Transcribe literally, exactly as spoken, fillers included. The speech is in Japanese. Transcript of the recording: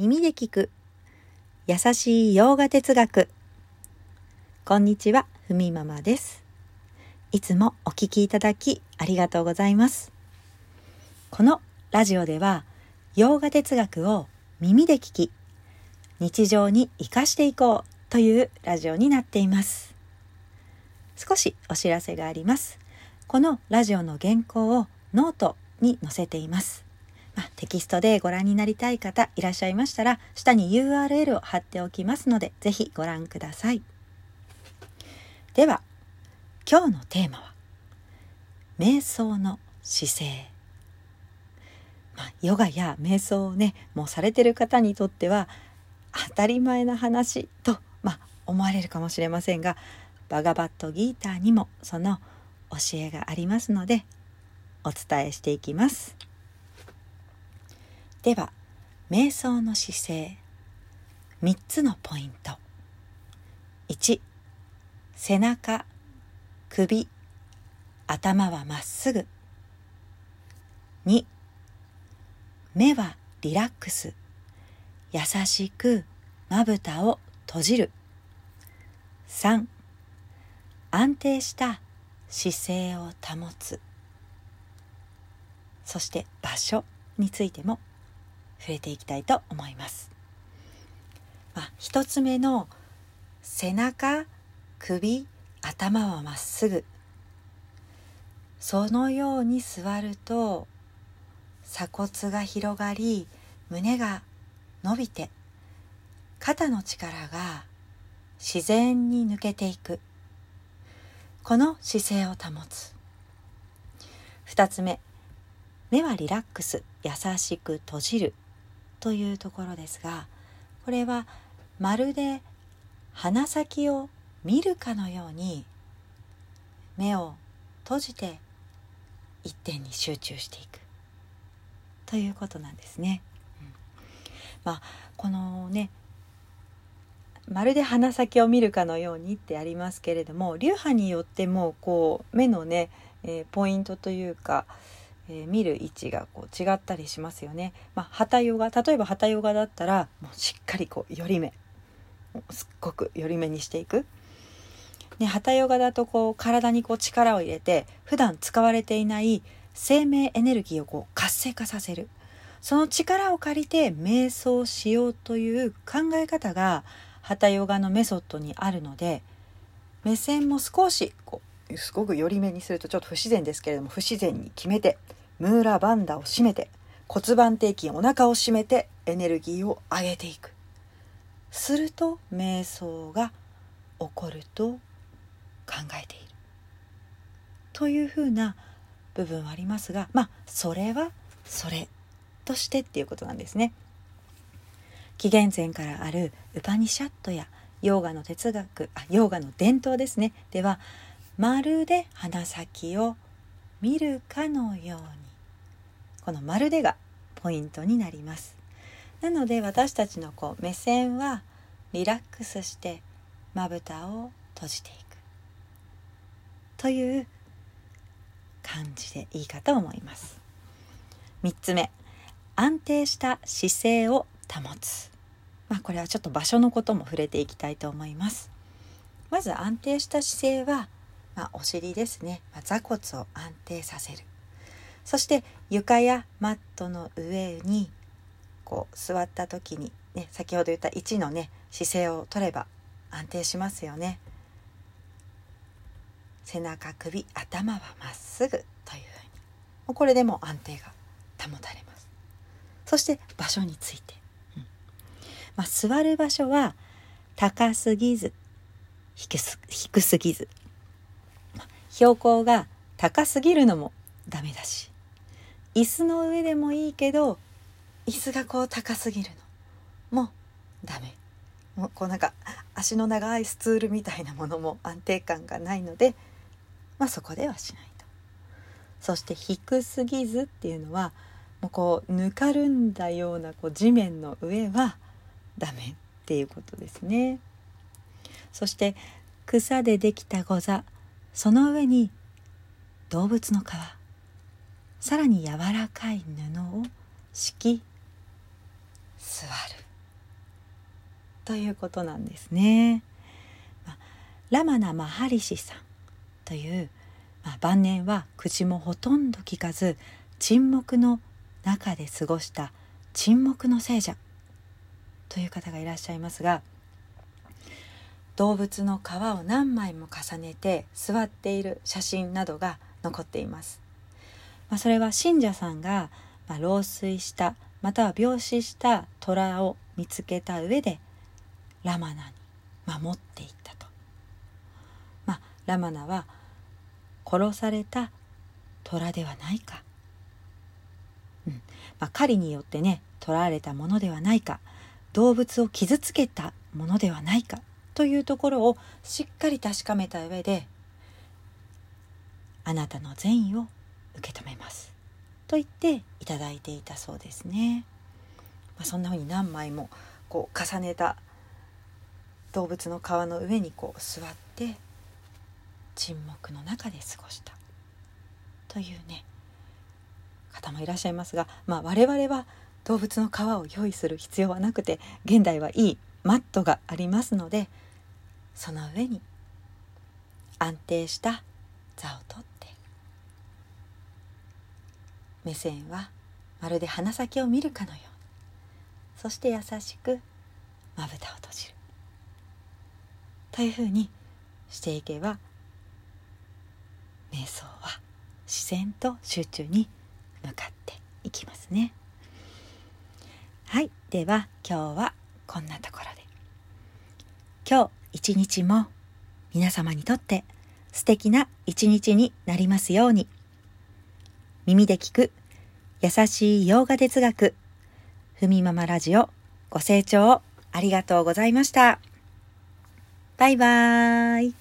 耳で聞く優しい洋画哲学。こんにちは、ふみママです。いつもお聞きいただきありがとうございます。このラジオでは洋画哲学を耳で聞き、日常に生かしていこうというラジオになっています。少しお知らせがあります。このラジオの原稿をノートに載せています。まあ、テキストでご覧になりたい方いらっしゃいましたら、下に ユーアールエル を貼っておきますので、ぜひご覧ください。では、今日のテーマは瞑想の姿勢。まあ、ヨガや瞑想をね、もうされている方にとっては当たり前な話と、まあ、思われるかもしれませんが、バガバットギーターにもその教えがありますので、お伝えしていきます。では、瞑想の姿勢、みっつのポイント。いち、背中、首、頭はまっすぐ。に、目はリラックス、優しくまぶたを閉じる。さん、安定した姿勢を保つ。そして場所についても触れていきたいと思います。まあ、一つ目の背中、首、頭はまっすぐ。そのように座ると鎖骨が広がり、胸が伸びて、肩の力が自然に抜けていく。この姿勢を保つ。ふたつめ、目はリラックス、優しく閉じるというところですが、これはまるで鼻先を見るかのように、目を閉じて一点に集中していくということなんですね。うん、まあ、このね、まるで鼻先を見るかのようにってありますけれども、流派によってもこう目のね、えー、ポイントというか、えー、見る位置がこう違ったりしますよね。まあ、旗ヨガ、例えば旗ヨガだったら、もうしっかりこう寄り目、すっごく寄り目にしていく。ね、旗ヨガだとこう体にこう力を入れて、普段使われていない生命エネルギーをこう活性化させる。その力を借りて瞑想しようという考え方が旗ヨガのメソッドにあるので、目線も少しこうすごく寄り目にするとちょっと不自然ですけれども、不自然に決めて、ムーラバンダを締めて、骨盤底筋、お腹を締めて、エネルギーを上げていく。すると瞑想が起こると考えているというふうな部分はありますが、まあそれはそれとしてっていうことなんですね。紀元前からあるウパニシャットやヨーガの哲学、あ、ヨーガの伝統ですね。では、まるで鼻先を見るかのように。このまるでがポイントになります。なので、私たちのこう目線はリラックスしてまぶたを閉じていくという感じでいいかと思います。みっつめ、安定した姿勢を保つ。まあ、これはちょっと場所のことも触れていきたいと思います。まず安定した姿勢は、まあ、お尻ですね、まあ、座骨を安定させる。そして床やマットの上にこう座った時に、ね、先ほど言った位置の、ね、姿勢を取れば安定しますよね。背中、首、頭はまっすぐというふうに、これでも安定が保たれます。そして場所について、まあ、座る場所は高すぎず低す、低すぎず、まあ、標高が高すぎるのもダメだし、椅子の上でもいいけど椅子がこう高すぎるのもダメ。もうこうなんか足の長いスツールみたいなものも安定感がないので、まあ、そこではしないと。そして低すぎずっていうのは、もうこうぬかるんだようなこう地面の上はダメっていうことですね。そして草でできたござ、その上に動物の皮、さらに柔らかい布を敷き、座る。ということなんですね。ラマナ・マハリシさんという、まあ、晩年は口もほとんど聞かず沈黙の中で過ごした沈黙の聖者という方がいらっしゃいますが、動物の皮を何枚も重ねて座っている写真などが残っています、まあ、それは信者さんが、まあ、老衰したまたは病死した虎を見つけた上でラマナに守っていったと。まあ、ラマナは殺された虎ではないか、うんまあ、狩りによってね取られたものではないか、動物を傷つけたものではないかというところをしっかり確かめた上で、あなたの善意を受け止めますと言っていただいていたそうですね、まあ、そんな風に何枚もこう重ねた動物の皮の上にこう座って沈黙の中で過ごしたというね方もいらっしゃいますが、まあ、我々は動物の皮を用意する必要はなくて、現代はいいマットがありますので、その上に安定した座をとって、目線はまるで鼻先を見るかのように、そして優しくまぶたを閉じるというふうにしていけば、瞑想は自然と集中に向かっていきますね。はい、では今日はこんなところで、今日一日も皆様にとって素敵な一日になりますように。耳で聞く優しい洋画哲学、ふみママラジオ、ご清聴ありがとうございました。バイバーイ。